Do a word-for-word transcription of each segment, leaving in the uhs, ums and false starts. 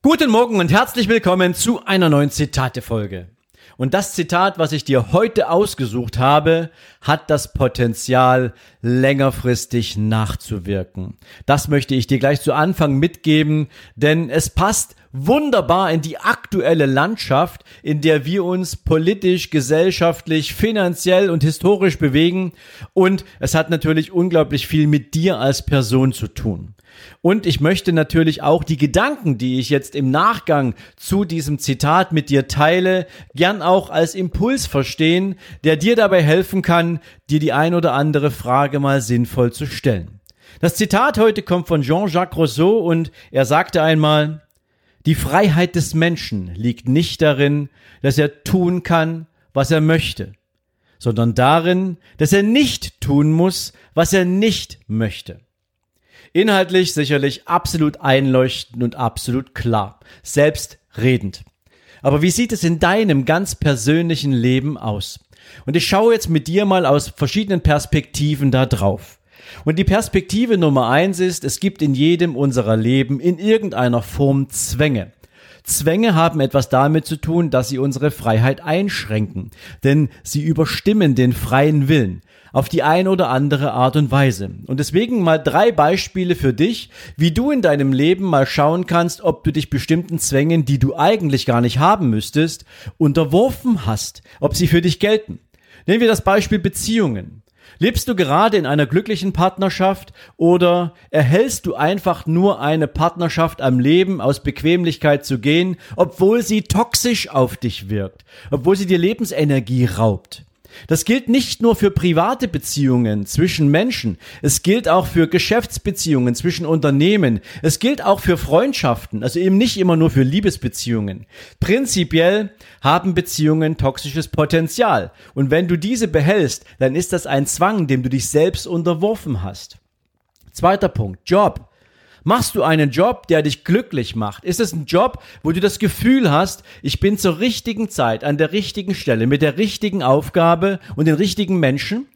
Guten Morgen und herzlich willkommen zu einer neuen Zitate-Folge. Und das Zitat, was ich dir heute ausgesucht habe, hat das Potenzial, längerfristig nachzuwirken. Das möchte ich dir gleich zu Anfang mitgeben, denn es passt wunderbar in die aktuelle Landschaft, in der wir uns politisch, gesellschaftlich, finanziell und historisch bewegen. Und es hat natürlich unglaublich viel mit dir als Person zu tun. Und ich möchte natürlich auch die Gedanken, die ich jetzt im Nachgang zu diesem Zitat mit dir teile, gern auch als Impuls verstehen, der dir dabei helfen kann, dir die ein oder andere Frage mal sinnvoll zu stellen. Das Zitat heute kommt von Jean-Jacques Rousseau und er sagte einmal: Die Freiheit des Menschen liegt nicht darin, dass er tun kann, was er möchte, sondern darin, dass er nicht tun muss, was er nicht möchte. Inhaltlich sicherlich absolut einleuchtend und absolut klar, selbstredend. Aber wie sieht es in deinem ganz persönlichen Leben aus? Und ich schaue jetzt mit dir mal aus verschiedenen Perspektiven da drauf. Und die Perspektive Nummer eins ist, es gibt in jedem unserer Leben in irgendeiner Form Zwänge. Zwänge haben etwas damit zu tun, dass sie unsere Freiheit einschränken, denn sie überstimmen den freien Willen auf die ein oder andere Art und Weise. Und deswegen mal drei Beispiele für dich, wie du in deinem Leben mal schauen kannst, ob du dich bestimmten Zwängen, die du eigentlich gar nicht haben müsstest, unterworfen hast, ob sie für dich gelten. Nehmen wir das Beispiel Beziehungen. Lebst du gerade in einer glücklichen Partnerschaft oder erhältst du einfach nur eine Partnerschaft am Leben aus Bequemlichkeit zu gehen, obwohl sie toxisch auf dich wirkt, obwohl sie dir Lebensenergie raubt? Das gilt nicht nur für private Beziehungen zwischen Menschen, es gilt auch für Geschäftsbeziehungen zwischen Unternehmen, es gilt auch für Freundschaften, also eben nicht immer nur für Liebesbeziehungen. Prinzipiell haben Beziehungen toxisches Potenzial und wenn du diese behältst, dann ist das ein Zwang, dem du dich selbst unterworfen hast. Zweiter Punkt, Job. Machst du einen Job, der dich glücklich macht? Ist es ein Job, wo du das Gefühl hast, ich bin zur richtigen Zeit, an der richtigen Stelle, mit der richtigen Aufgabe und den richtigen Menschen?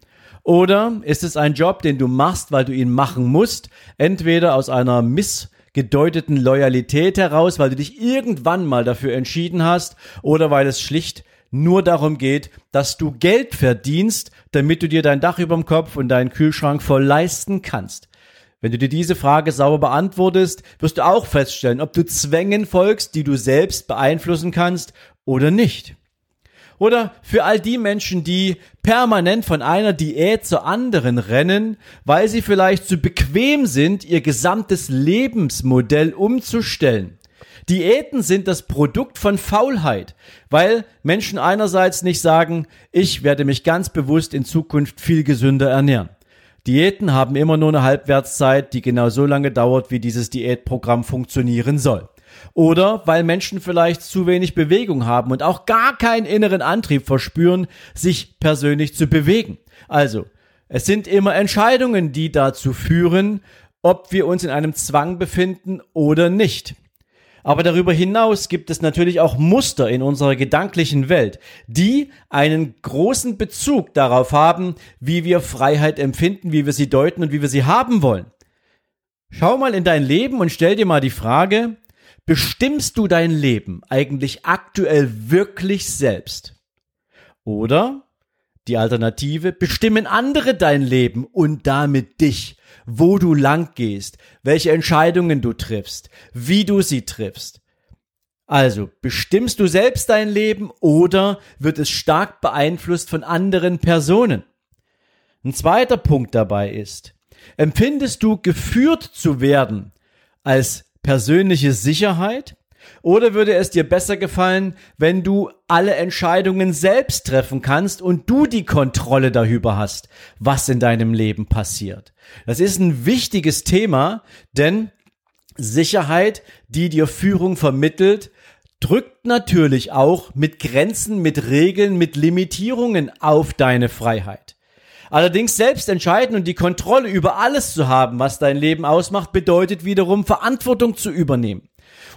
Oder ist es ein Job, den du machst, weil du ihn machen musst, entweder aus einer missgedeuteten Loyalität heraus, weil du dich irgendwann mal dafür entschieden hast, oder weil es schlicht nur darum geht, dass du Geld verdienst, damit du dir dein Dach überm Kopf und deinen Kühlschrank voll leisten kannst? Wenn du dir diese Frage sauber beantwortest, wirst du auch feststellen, ob du Zwängen folgst, die du selbst beeinflussen kannst oder nicht. Oder für all die Menschen, die permanent von einer Diät zur anderen rennen, weil sie vielleicht zu bequem sind, ihr gesamtes Lebensmodell umzustellen. Diäten sind das Produkt von Faulheit, weil Menschen einerseits nicht sagen, ich werde mich ganz bewusst in Zukunft viel gesünder ernähren. Diäten haben immer nur eine Halbwertszeit, die genau so lange dauert, wie dieses Diätprogramm funktionieren soll. Oder weil Menschen vielleicht zu wenig Bewegung haben und auch gar keinen inneren Antrieb verspüren, sich persönlich zu bewegen. Also, es sind immer Entscheidungen, die dazu führen, ob wir uns in einem Zwang befinden oder nicht. Aber darüber hinaus gibt es natürlich auch Muster in unserer gedanklichen Welt, die einen großen Bezug darauf haben, wie wir Freiheit empfinden, wie wir sie deuten und wie wir sie haben wollen. Schau mal in dein Leben und stell dir mal die Frage, bestimmst du dein Leben eigentlich aktuell wirklich selbst? Oder die Alternative, bestimmen andere dein Leben und damit dich, wo du lang gehst, welche Entscheidungen du triffst, wie du sie triffst. Also, bestimmst du selbst dein Leben oder wird es stark beeinflusst von anderen Personen? Ein zweiter Punkt dabei ist, empfindest du geführt zu werden als persönliche Sicherheit? Oder würde es dir besser gefallen, wenn du alle Entscheidungen selbst treffen kannst und du die Kontrolle darüber hast, was in deinem Leben passiert? Das ist ein wichtiges Thema, denn Sicherheit, die dir Führung vermittelt, drückt natürlich auch mit Grenzen, mit Regeln, mit Limitierungen auf deine Freiheit. Allerdings selbst entscheiden und die Kontrolle über alles zu haben, was dein Leben ausmacht, bedeutet wiederum Verantwortung zu übernehmen.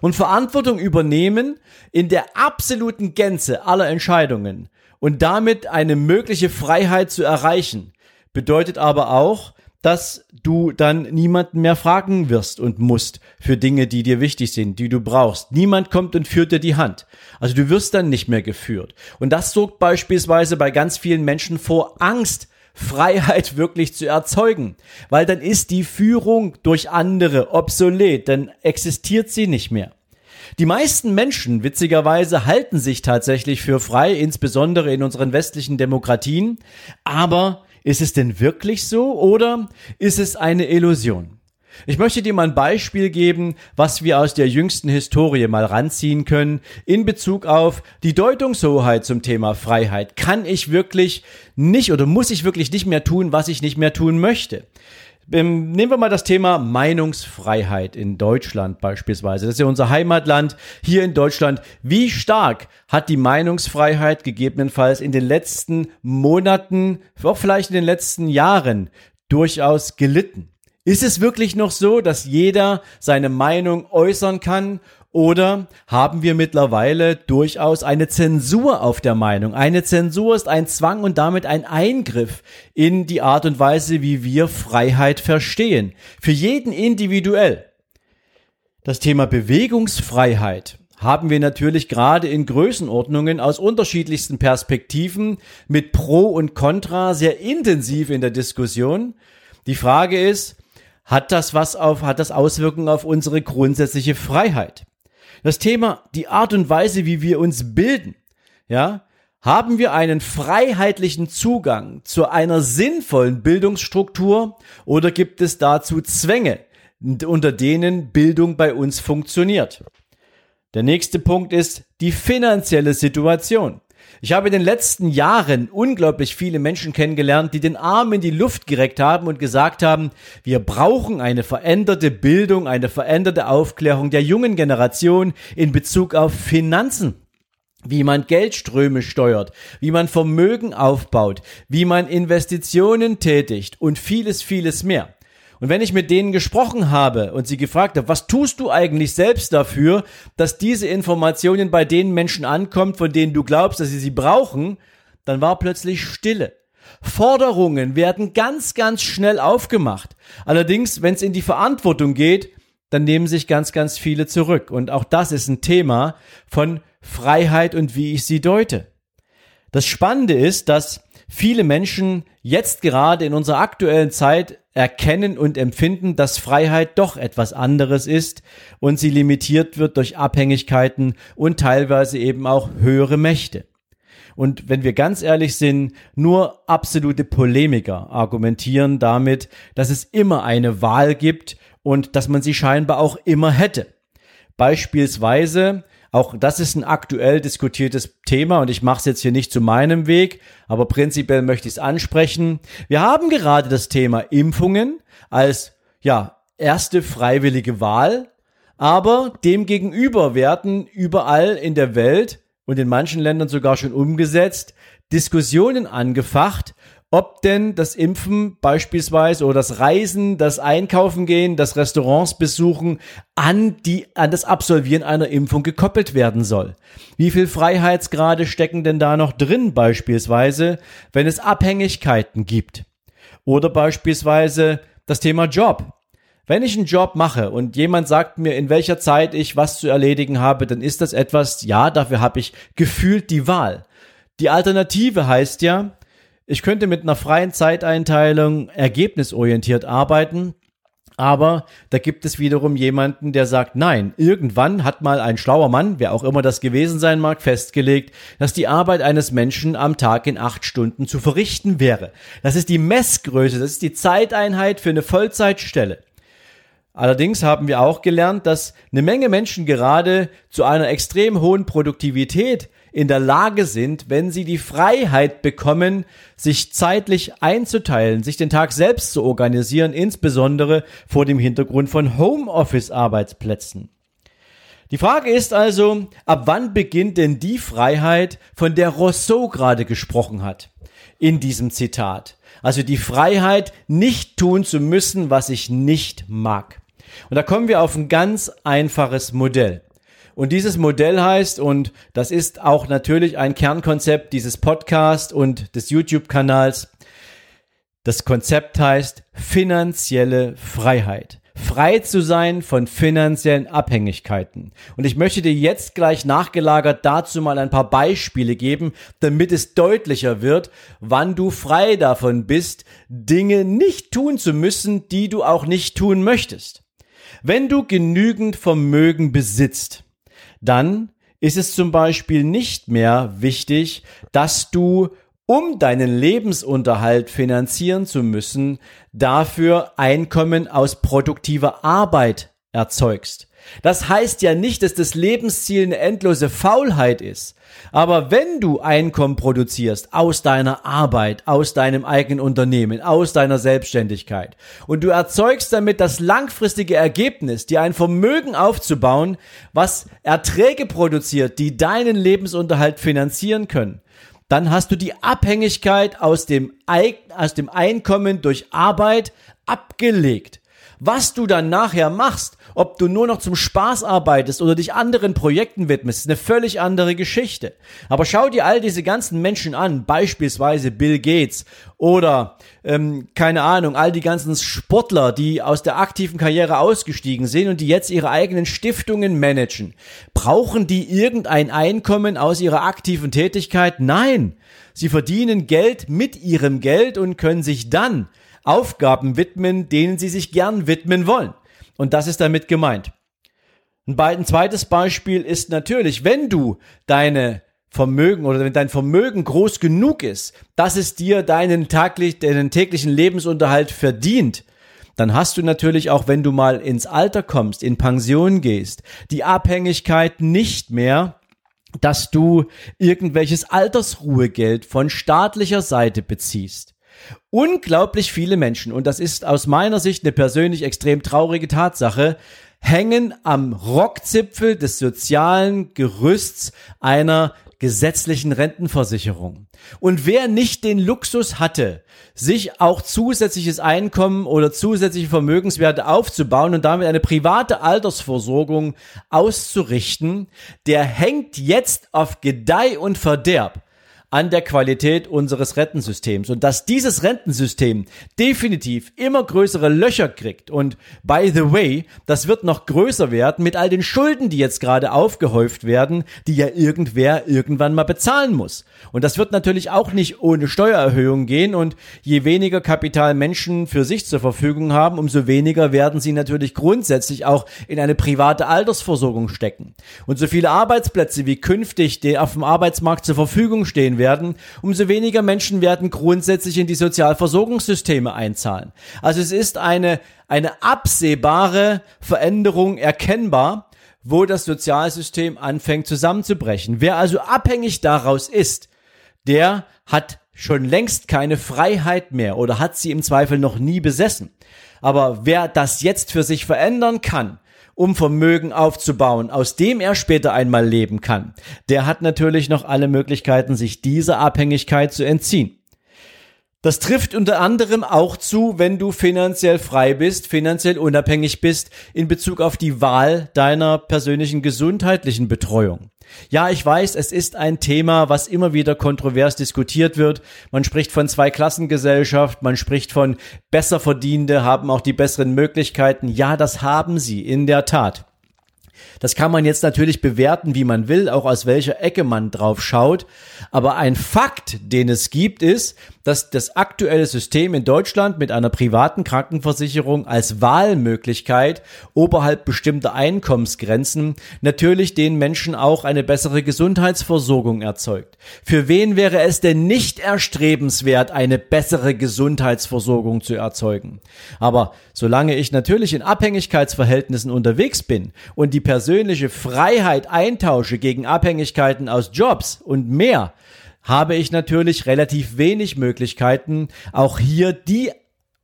Und Verantwortung übernehmen in der absoluten Gänze aller Entscheidungen und damit eine mögliche Freiheit zu erreichen, bedeutet aber auch, dass du dann niemanden mehr fragen wirst und musst für Dinge, die dir wichtig sind, die du brauchst. Niemand kommt und führt dir die Hand. Also du wirst dann nicht mehr geführt. Und das sorgt beispielsweise bei ganz vielen Menschen vor Angst, Freiheit wirklich zu erzeugen. Weil dann ist die Führung durch andere obsolet, dann existiert sie nicht mehr. Die meisten Menschen, witzigerweise, halten sich tatsächlich für frei, insbesondere in unseren westlichen Demokratien, aber ist es denn wirklich so oder ist es eine Illusion? Ich möchte dir mal ein Beispiel geben, was wir aus der jüngsten Historie mal ranziehen können in Bezug auf die Deutungshoheit zum Thema Freiheit. Kann ich wirklich nicht oder muss ich wirklich nicht mehr tun, was ich nicht mehr tun möchte? Nehmen wir mal das Thema Meinungsfreiheit in Deutschland beispielsweise. Das ist ja unser Heimatland hier in Deutschland. Wie stark hat die Meinungsfreiheit gegebenenfalls in den letzten Monaten, auch vielleicht in den letzten Jahren durchaus gelitten? Ist es wirklich noch so, dass jeder seine Meinung äußern kann? Oder haben wir mittlerweile durchaus eine Zensur auf der Meinung? Eine Zensur ist ein Zwang und damit ein Eingriff in die Art und Weise, wie wir Freiheit verstehen. Für jeden individuell. Das Thema Bewegungsfreiheit haben wir natürlich gerade in Größenordnungen aus unterschiedlichsten Perspektiven mit Pro und Contra sehr intensiv in der Diskussion. Die Frage ist, hat das was auf, hat das Auswirkungen auf unsere grundsätzliche Freiheit? Das Thema, die Art und Weise, wie wir uns bilden, ja, haben wir einen freiheitlichen Zugang zu einer sinnvollen Bildungsstruktur oder gibt es dazu Zwänge, unter denen Bildung bei uns funktioniert? Der nächste Punkt ist die finanzielle Situation. Ich habe in den letzten Jahren unglaublich viele Menschen kennengelernt, die den Arm in die Luft gereckt haben und gesagt haben, wir brauchen eine veränderte Bildung, eine veränderte Aufklärung der jungen Generation in Bezug auf Finanzen. Wie man Geldströme steuert, wie man Vermögen aufbaut, wie man Investitionen tätigt und vieles, vieles mehr. Und wenn ich mit denen gesprochen habe und sie gefragt habe, was tust du eigentlich selbst dafür, dass diese Informationen bei den Menschen ankommen, von denen du glaubst, dass sie sie brauchen, dann war plötzlich Stille. Forderungen werden ganz, ganz schnell aufgemacht. Allerdings, wenn es in die Verantwortung geht, dann nehmen sich ganz, ganz viele zurück. Und auch das ist ein Thema von Freiheit und wie ich sie deute. Das Spannende ist, dass viele Menschen jetzt gerade in unserer aktuellen Zeit erkennen und empfinden, dass Freiheit doch etwas anderes ist und sie limitiert wird durch Abhängigkeiten und teilweise eben auch höhere Mächte. Und wenn wir ganz ehrlich sind, nur absolute Polemiker argumentieren damit, dass es immer eine Wahl gibt und dass man sie scheinbar auch immer hätte. Beispielsweise, auch das ist ein aktuell diskutiertes Thema und ich mache es jetzt hier nicht zu meinem Weg, aber prinzipiell möchte ich es ansprechen. Wir haben gerade das Thema Impfungen als ja erste freiwillige Wahl, aber demgegenüber werden überall in der Welt und in manchen Ländern sogar schon umgesetzt, Diskussionen angefacht, ob denn das Impfen beispielsweise oder das Reisen, das Einkaufen gehen, das Restaurants besuchen an die, an das Absolvieren einer Impfung gekoppelt werden soll. Wie viel Freiheitsgrade stecken denn da noch drin beispielsweise, wenn es Abhängigkeiten gibt? Oder beispielsweise das Thema Job. Wenn ich einen Job mache und jemand sagt mir, in welcher Zeit ich was zu erledigen habe, dann ist das etwas, ja, dafür habe ich gefühlt die Wahl. Die Alternative heißt ja, ich könnte mit einer freien Zeiteinteilung ergebnisorientiert arbeiten, aber da gibt es wiederum jemanden, der sagt, nein, irgendwann hat mal ein schlauer Mann, wer auch immer das gewesen sein mag, festgelegt, dass die Arbeit eines Menschen am Tag in acht Stunden zu verrichten wäre. Das ist die Messgröße, das ist die Zeiteinheit für eine Vollzeitstelle. Allerdings haben wir auch gelernt, dass eine Menge Menschen gerade zu einer extrem hohen Produktivität in der Lage sind, wenn sie die Freiheit bekommen, sich zeitlich einzuteilen, sich den Tag selbst zu organisieren, insbesondere vor dem Hintergrund von Homeoffice-Arbeitsplätzen. Die Frage ist also, ab wann beginnt denn die Freiheit, von der Rousseau gerade gesprochen hat, in diesem Zitat? Also die Freiheit, nicht tun zu müssen, was ich nicht mag. Und da kommen wir auf ein ganz einfaches Modell. Und dieses Modell heißt, und das ist auch natürlich ein Kernkonzept dieses Podcasts und des YouTube-Kanals, das Konzept heißt finanzielle Freiheit. Frei zu sein von finanziellen Abhängigkeiten. Und ich möchte dir jetzt gleich nachgelagert dazu mal ein paar Beispiele geben, damit es deutlicher wird, wann du frei davon bist, Dinge nicht tun zu müssen, die du auch nicht tun möchtest. Wenn du genügend Vermögen besitzt, dann ist es zum Beispiel nicht mehr wichtig, dass du, um deinen Lebensunterhalt finanzieren zu müssen, dafür Einkommen aus produktiver Arbeit erzeugst. Das heißt ja nicht, dass das Lebensziel eine endlose Faulheit ist. Aber wenn du Einkommen produzierst aus deiner Arbeit, aus deinem eigenen Unternehmen, aus deiner Selbstständigkeit und du erzeugst damit das langfristige Ergebnis, dir ein Vermögen aufzubauen, was Erträge produziert, die deinen Lebensunterhalt finanzieren können, dann hast du die Abhängigkeit aus dem, aus dem Einkommen durch Arbeit abgelegt. Was du dann nachher machst, ob du nur noch zum Spaß arbeitest oder dich anderen Projekten widmest, ist eine völlig andere Geschichte. Aber schau dir all diese ganzen Menschen an, beispielsweise Bill Gates oder, ähm, keine Ahnung, all die ganzen Sportler, die aus der aktiven Karriere ausgestiegen sind und die jetzt ihre eigenen Stiftungen managen. Brauchen die irgendein Einkommen aus ihrer aktiven Tätigkeit? Nein, sie verdienen Geld mit ihrem Geld und können sich dann Aufgaben widmen, denen sie sich gern widmen wollen. Und das ist damit gemeint. Ein zweites Beispiel ist natürlich, wenn du deine Vermögen oder wenn dein Vermögen groß genug ist, dass es dir deinen täglichen Lebensunterhalt verdient, dann hast du natürlich auch, wenn du mal ins Alter kommst, in Pension gehst, die Abhängigkeit nicht mehr, dass du irgendwelches Altersruhegeld von staatlicher Seite beziehst. Unglaublich viele Menschen, und das ist aus meiner Sicht eine persönlich extrem traurige Tatsache, hängen am Rockzipfel des sozialen Gerüsts einer gesetzlichen Rentenversicherung. Und wer nicht den Luxus hatte, sich auch zusätzliches Einkommen oder zusätzliche Vermögenswerte aufzubauen und damit eine private Altersversorgung auszurichten, der hängt jetzt auf Gedeih und Verderb an der Qualität unseres Rentensystems. Und dass dieses Rentensystem definitiv immer größere Löcher kriegt. Und by the way, das wird noch größer werden mit all den Schulden, die jetzt gerade aufgehäuft werden, die ja irgendwer irgendwann mal bezahlen muss. Und das wird natürlich auch nicht ohne Steuererhöhung gehen. Und je weniger Kapital Menschen für sich zur Verfügung haben, umso weniger werden sie natürlich grundsätzlich auch in eine private Altersversorgung stecken. Und so viele Arbeitsplätze wie künftig auf dem Arbeitsmarkt zur Verfügung stehen werden, umso weniger Menschen werden grundsätzlich in die Sozialversorgungssysteme einzahlen. Also es ist eine, eine absehbare Veränderung erkennbar, wo das Sozialsystem anfängt zusammenzubrechen. Wer also abhängig daraus ist, der hat schon längst keine Freiheit mehr oder hat sie im Zweifel noch nie besessen. Aber wer das jetzt für sich verändern kann, um Vermögen aufzubauen, aus dem er später einmal leben kann, der hat natürlich noch alle Möglichkeiten, sich dieser Abhängigkeit zu entziehen. Das trifft unter anderem auch zu, wenn du finanziell frei bist, finanziell unabhängig bist in Bezug auf die Wahl deiner persönlichen gesundheitlichen Betreuung. Ja, ich weiß, es ist ein Thema, was immer wieder kontrovers diskutiert wird. Man spricht von Zweiklassengesellschaft, man spricht von Besserverdienende haben auch die besseren Möglichkeiten. Ja, das haben sie in der Tat. Das kann man jetzt natürlich bewerten, wie man will, auch aus welcher Ecke man drauf schaut. Aber ein Fakt, den es gibt, ist, dass das aktuelle System in Deutschland mit einer privaten Krankenversicherung als Wahlmöglichkeit oberhalb bestimmter Einkommensgrenzen natürlich den Menschen auch eine bessere Gesundheitsversorgung erzeugt. Für wen wäre es denn nicht erstrebenswert, eine bessere Gesundheitsversorgung zu erzeugen? Aber solange ich natürlich in Abhängigkeitsverhältnissen unterwegs bin und die persönliche Freiheit eintausche gegen Abhängigkeiten aus Jobs und mehr, habe ich natürlich relativ wenig Möglichkeiten, auch hier die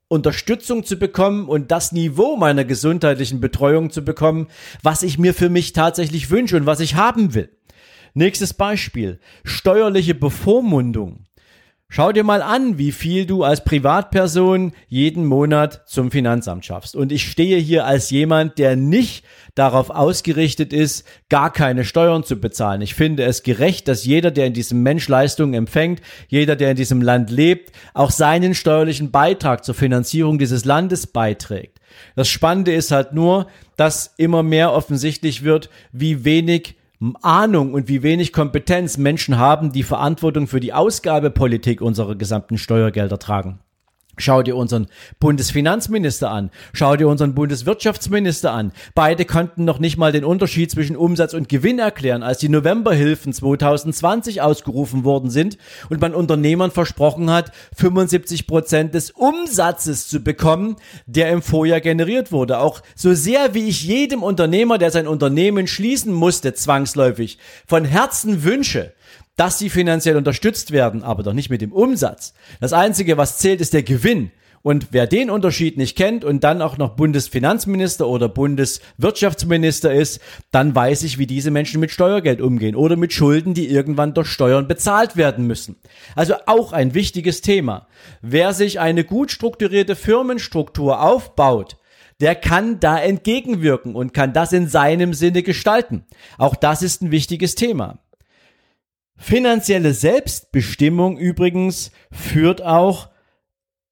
Unterstützung zu bekommen und das Niveau meiner gesundheitlichen Betreuung zu bekommen, was ich mir für mich tatsächlich wünsche und was ich haben will. Nächstes Beispiel: steuerliche Bevormundung. Schau dir mal an, wie viel du als Privatperson jeden Monat zum Finanzamt schaffst. Und ich stehe hier als jemand, der nicht darauf ausgerichtet ist, gar keine Steuern zu bezahlen. Ich finde es gerecht, dass jeder, der in diesem Mensch Leistungen empfängt, jeder, der in diesem Land lebt, auch seinen steuerlichen Beitrag zur Finanzierung dieses Landes beiträgt. Das Spannende ist halt nur, dass immer mehr offensichtlich wird, wie wenig Ahnung und wie wenig Kompetenz Menschen haben, die Verantwortung für die Ausgabepolitik unserer gesamten Steuergelder tragen. Schau dir unseren Bundesfinanzminister an, schau dir unseren Bundeswirtschaftsminister an. Beide konnten noch nicht mal den Unterschied zwischen Umsatz und Gewinn erklären, als die Novemberhilfen zwanzig zwanzig ausgerufen worden sind und man Unternehmern versprochen hat, fünfundsiebzig Prozent des Umsatzes zu bekommen, der im Vorjahr generiert wurde. Auch so sehr wie ich jedem Unternehmer, der sein Unternehmen schließen musste, zwangsläufig von Herzen wünsche, dass sie finanziell unterstützt werden, aber doch nicht mit dem Umsatz. Das Einzige, was zählt, ist der Gewinn. Und wer den Unterschied nicht kennt und dann auch noch Bundesfinanzminister oder Bundeswirtschaftsminister ist, dann weiß ich, wie diese Menschen mit Steuergeld umgehen oder mit Schulden, die irgendwann durch Steuern bezahlt werden müssen. Also auch ein wichtiges Thema. Wer sich eine gut strukturierte Firmenstruktur aufbaut, der kann da entgegenwirken und kann das in seinem Sinne gestalten. Auch das ist ein wichtiges Thema. Finanzielle Selbstbestimmung übrigens führt auch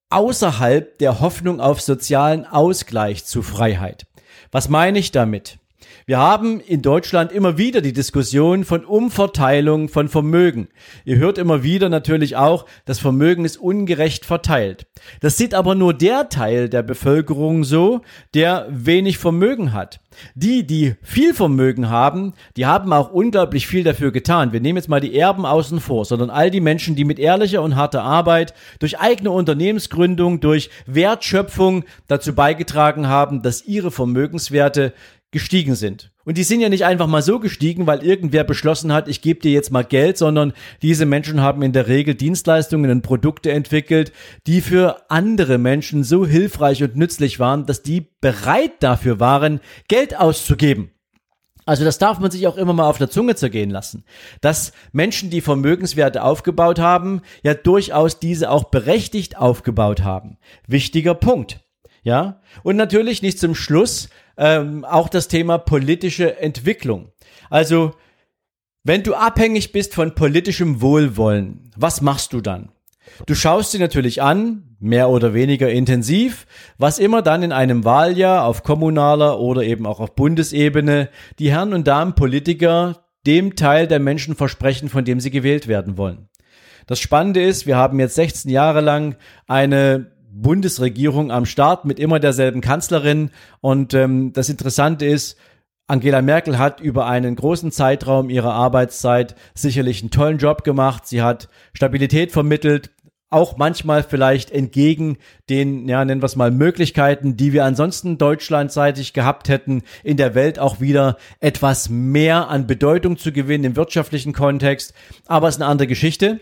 außerhalb der Hoffnung auf sozialen Ausgleich zu Freiheit. Was meine ich damit? Wir haben in Deutschland immer wieder die Diskussion von Umverteilung von Vermögen. Ihr hört immer wieder natürlich auch, das Vermögen ist ungerecht verteilt. Das sieht aber nur der Teil der Bevölkerung so, der wenig Vermögen hat. Die, die viel Vermögen haben, die haben auch unglaublich viel dafür getan. Wir nehmen jetzt mal die Erben außen vor, sondern all die Menschen, die mit ehrlicher und harter Arbeit, durch eigene Unternehmensgründung, durch Wertschöpfung dazu beigetragen haben, dass ihre Vermögenswerte gestiegen sind. Und die sind ja nicht einfach mal so gestiegen, weil irgendwer beschlossen hat, ich gebe dir jetzt mal Geld, sondern diese Menschen haben in der Regel Dienstleistungen und Produkte entwickelt, die für andere Menschen so hilfreich und nützlich waren, dass die bereit dafür waren, Geld auszugeben. Also das darf man sich auch immer mal auf der Zunge zergehen lassen, dass Menschen, die Vermögenswerte aufgebaut haben, ja durchaus diese auch berechtigt aufgebaut haben. Wichtiger Punkt. Ja, und natürlich nicht zum Schluss ähm, auch das Thema politische Entwicklung. Also, wenn du abhängig bist von politischem Wohlwollen, was machst du dann? Du schaust dir natürlich an, mehr oder weniger intensiv, was immer dann in einem Wahljahr auf kommunaler oder eben auch auf Bundesebene die Herren und Damen Politiker dem Teil der Menschen versprechen, von dem sie gewählt werden wollen. Das Spannende ist, wir haben jetzt sechzehn Jahre lang eine Bundesregierung am Start mit immer derselben Kanzlerin und ähm, das Interessante ist, Angela Merkel hat über einen großen Zeitraum ihrer Arbeitszeit sicherlich einen tollen Job gemacht. Sie hat Stabilität vermittelt, auch manchmal vielleicht entgegen den, ja, nennen wir es mal, Möglichkeiten, die wir ansonsten deutschlandseitig gehabt hätten, in der Welt auch wieder etwas mehr an Bedeutung zu gewinnen im wirtschaftlichen Kontext. Aber es ist eine andere Geschichte.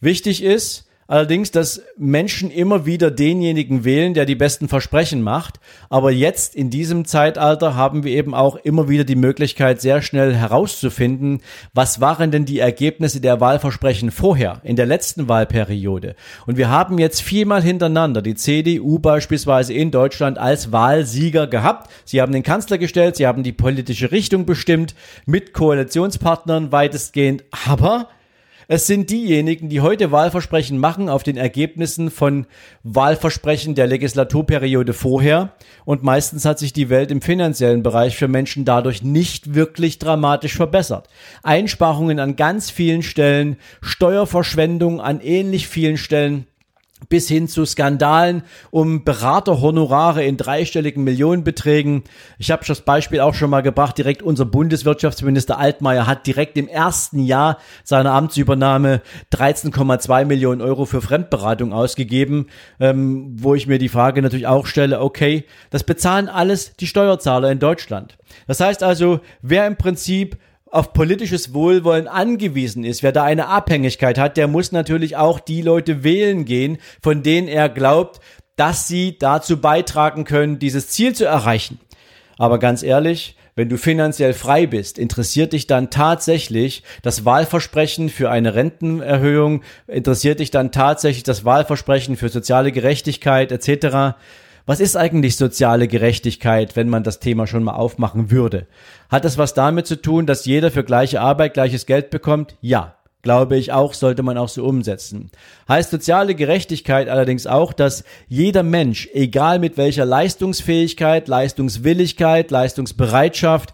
Wichtig ist allerdings, dass Menschen immer wieder denjenigen wählen, der die besten Versprechen macht. Aber jetzt in diesem Zeitalter haben wir eben auch immer wieder die Möglichkeit, sehr schnell herauszufinden, was waren denn die Ergebnisse der Wahlversprechen vorher, in der letzten Wahlperiode. Und wir haben jetzt viermal hintereinander die C D U beispielsweise in Deutschland als Wahlsieger gehabt. Sie haben den Kanzler gestellt, sie haben die politische Richtung bestimmt, mit Koalitionspartnern weitestgehend, aber es sind diejenigen, die heute Wahlversprechen machen auf den Ergebnissen von Wahlversprechen der Legislaturperiode vorher. Und meistens hat sich die Welt im finanziellen Bereich für Menschen dadurch nicht wirklich dramatisch verbessert. Einsparungen an ganz vielen Stellen, Steuerverschwendung an ähnlich vielen Stellen. bis hin zu Skandalen um Beraterhonorare in dreistelligen Millionenbeträgen. Ich habe das Beispiel auch schon mal gebracht, direkt unser Bundeswirtschaftsminister Altmaier hat direkt im ersten Jahr seiner Amtsübernahme dreizehn Komma zwei Millionen Euro für Fremdberatung ausgegeben, ähm, wo ich mir die Frage natürlich auch stelle, okay, das bezahlen alles die Steuerzahler in Deutschland. Das heißt also, wer im Prinzip auf politisches Wohlwollen angewiesen ist, wer da eine Abhängigkeit hat, der muss natürlich auch die Leute wählen gehen, von denen er glaubt, dass sie dazu beitragen können, dieses Ziel zu erreichen. Aber ganz ehrlich, wenn du finanziell frei bist, interessiert dich dann tatsächlich das Wahlversprechen für eine Rentenerhöhung, interessiert dich dann tatsächlich das Wahlversprechen für soziale Gerechtigkeit et cetera. Was ist eigentlich soziale Gerechtigkeit, wenn man das Thema schon mal aufmachen würde? Hat das was damit zu tun, dass jeder für gleiche Arbeit gleiches Geld bekommt? Ja, glaube ich auch, sollte man auch so umsetzen. Heißt soziale Gerechtigkeit allerdings auch, dass jeder Mensch, egal mit welcher Leistungsfähigkeit, Leistungswilligkeit, Leistungsbereitschaft,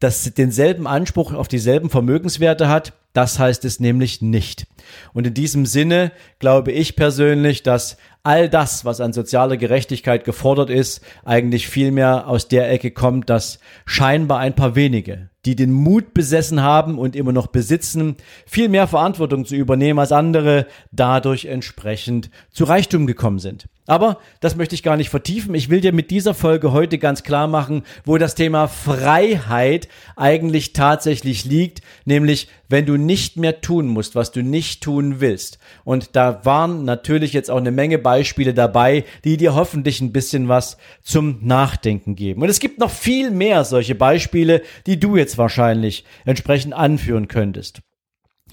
dass denselben Anspruch auf dieselben Vermögenswerte hat, das heißt es nämlich nicht. Und in diesem Sinne glaube ich persönlich, dass all das, was an sozialer Gerechtigkeit gefordert ist, eigentlich vielmehr aus der Ecke kommt, dass scheinbar ein paar wenige, die den Mut besessen haben und immer noch besitzen, viel mehr Verantwortung zu übernehmen als andere, dadurch entsprechend zu Reichtum gekommen sind. Aber das möchte ich gar nicht vertiefen. Ich will dir mit dieser Folge heute ganz klar machen, wo das Thema Freiheit eigentlich tatsächlich liegt, nämlich wenn du nicht mehr tun musst, was du nicht tun willst. Und da waren natürlich jetzt auch eine Menge Beispiele dabei, die dir hoffentlich ein bisschen was zum Nachdenken geben. Und es gibt noch viel mehr solche Beispiele, die du jetzt wahrscheinlich entsprechend anführen könntest.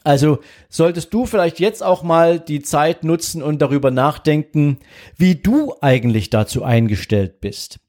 Also solltest du vielleicht jetzt auch mal die Zeit nutzen und darüber nachdenken, wie du eigentlich dazu eingestellt bist.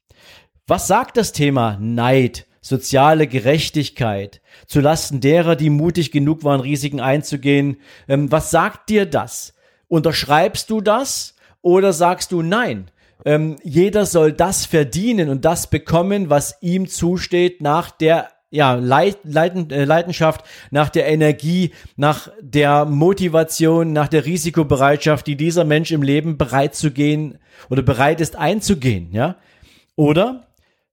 Was sagt das Thema Neid, soziale Gerechtigkeit, zulasten derer, die mutig genug waren, Risiken einzugehen? Was sagt dir das? Unterschreibst du das oder sagst du nein? Ähm, jeder soll das verdienen und das bekommen, was ihm zusteht nach der ja, Leit, Leiden, äh, Leidenschaft, nach der Energie, nach der Motivation, nach der Risikobereitschaft, die dieser Mensch im Leben bereit zu gehen oder bereit ist einzugehen, ja? Oder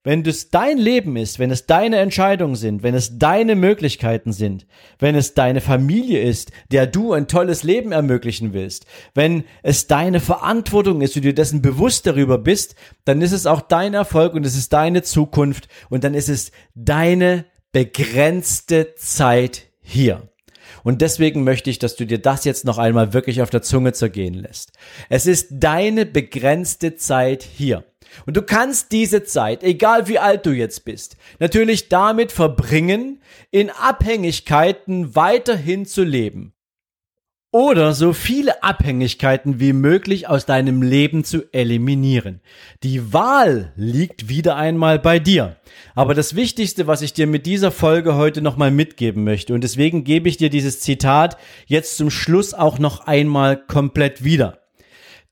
wenn es dein Leben ist, wenn es deine Entscheidungen sind, wenn es deine Möglichkeiten sind, wenn es deine Familie ist, der du ein tolles Leben ermöglichen willst, wenn es deine Verantwortung ist, du dir dessen bewusst darüber bist, dann ist es auch dein Erfolg und es ist deine Zukunft und dann ist es deine begrenzte Zeit hier. Und deswegen möchte ich, dass du dir das jetzt noch einmal wirklich auf der Zunge zergehen lässt. Es ist deine begrenzte Zeit hier. Und du kannst diese Zeit, egal wie alt du jetzt bist, natürlich damit verbringen, in Abhängigkeiten weiterhin zu leben. Oder so viele Abhängigkeiten wie möglich aus deinem Leben zu eliminieren. Die Wahl liegt wieder einmal bei dir. Aber das Wichtigste, was ich dir mit dieser Folge heute nochmal mitgeben möchte, und deswegen gebe ich dir dieses Zitat jetzt zum Schluss auch noch einmal komplett wieder.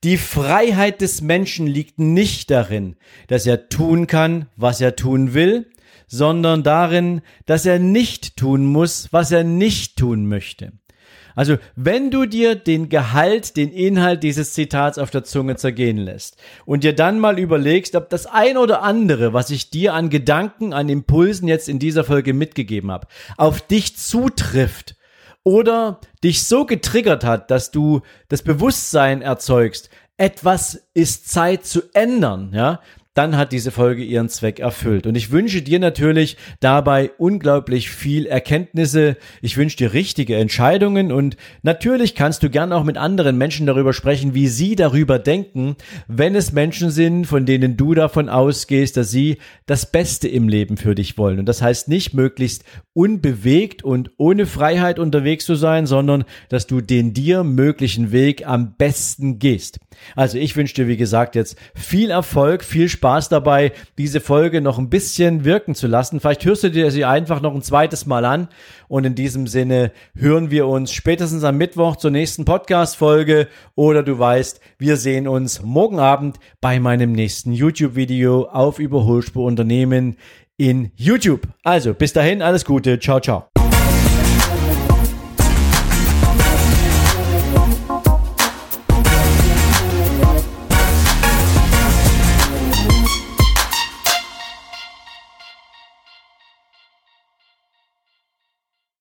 Die Freiheit des Menschen liegt nicht darin, dass er tun kann, was er tun will, sondern darin, dass er nicht tun muss, was er nicht tun möchte. Also, wenn du dir den Gehalt, den Inhalt dieses Zitats auf der Zunge zergehen lässt und dir dann mal überlegst, ob das ein oder andere, was ich dir an Gedanken, an Impulsen jetzt in dieser Folge mitgegeben habe, auf dich zutrifft, oder dich so getriggert hat, dass du das Bewusstsein erzeugst, etwas ist Zeit zu ändern, ja, dann hat diese Folge ihren Zweck erfüllt. Und ich wünsche dir natürlich dabei unglaublich viel Erkenntnisse. Ich wünsche dir richtige Entscheidungen und natürlich kannst du gern auch mit anderen Menschen darüber sprechen, wie sie darüber denken, wenn es Menschen sind, von denen du davon ausgehst, dass sie das Beste im Leben für dich wollen. Und das heißt nicht möglichst unbewegt und ohne Freiheit unterwegs zu sein, sondern dass du den dir möglichen Weg am besten gehst. Also ich wünsche dir, wie gesagt, jetzt viel Erfolg, viel Spaß dabei, diese Folge noch ein bisschen wirken zu lassen. Vielleicht hörst du dir sie einfach noch ein zweites Mal an und in diesem Sinne hören wir uns spätestens am Mittwoch zur nächsten Podcast-Folge oder du weißt, wir sehen uns morgen Abend bei meinem nächsten YouTube-Video auf Überholspur Unternehmen in YouTube. Also bis dahin, alles Gute, ciao, ciao.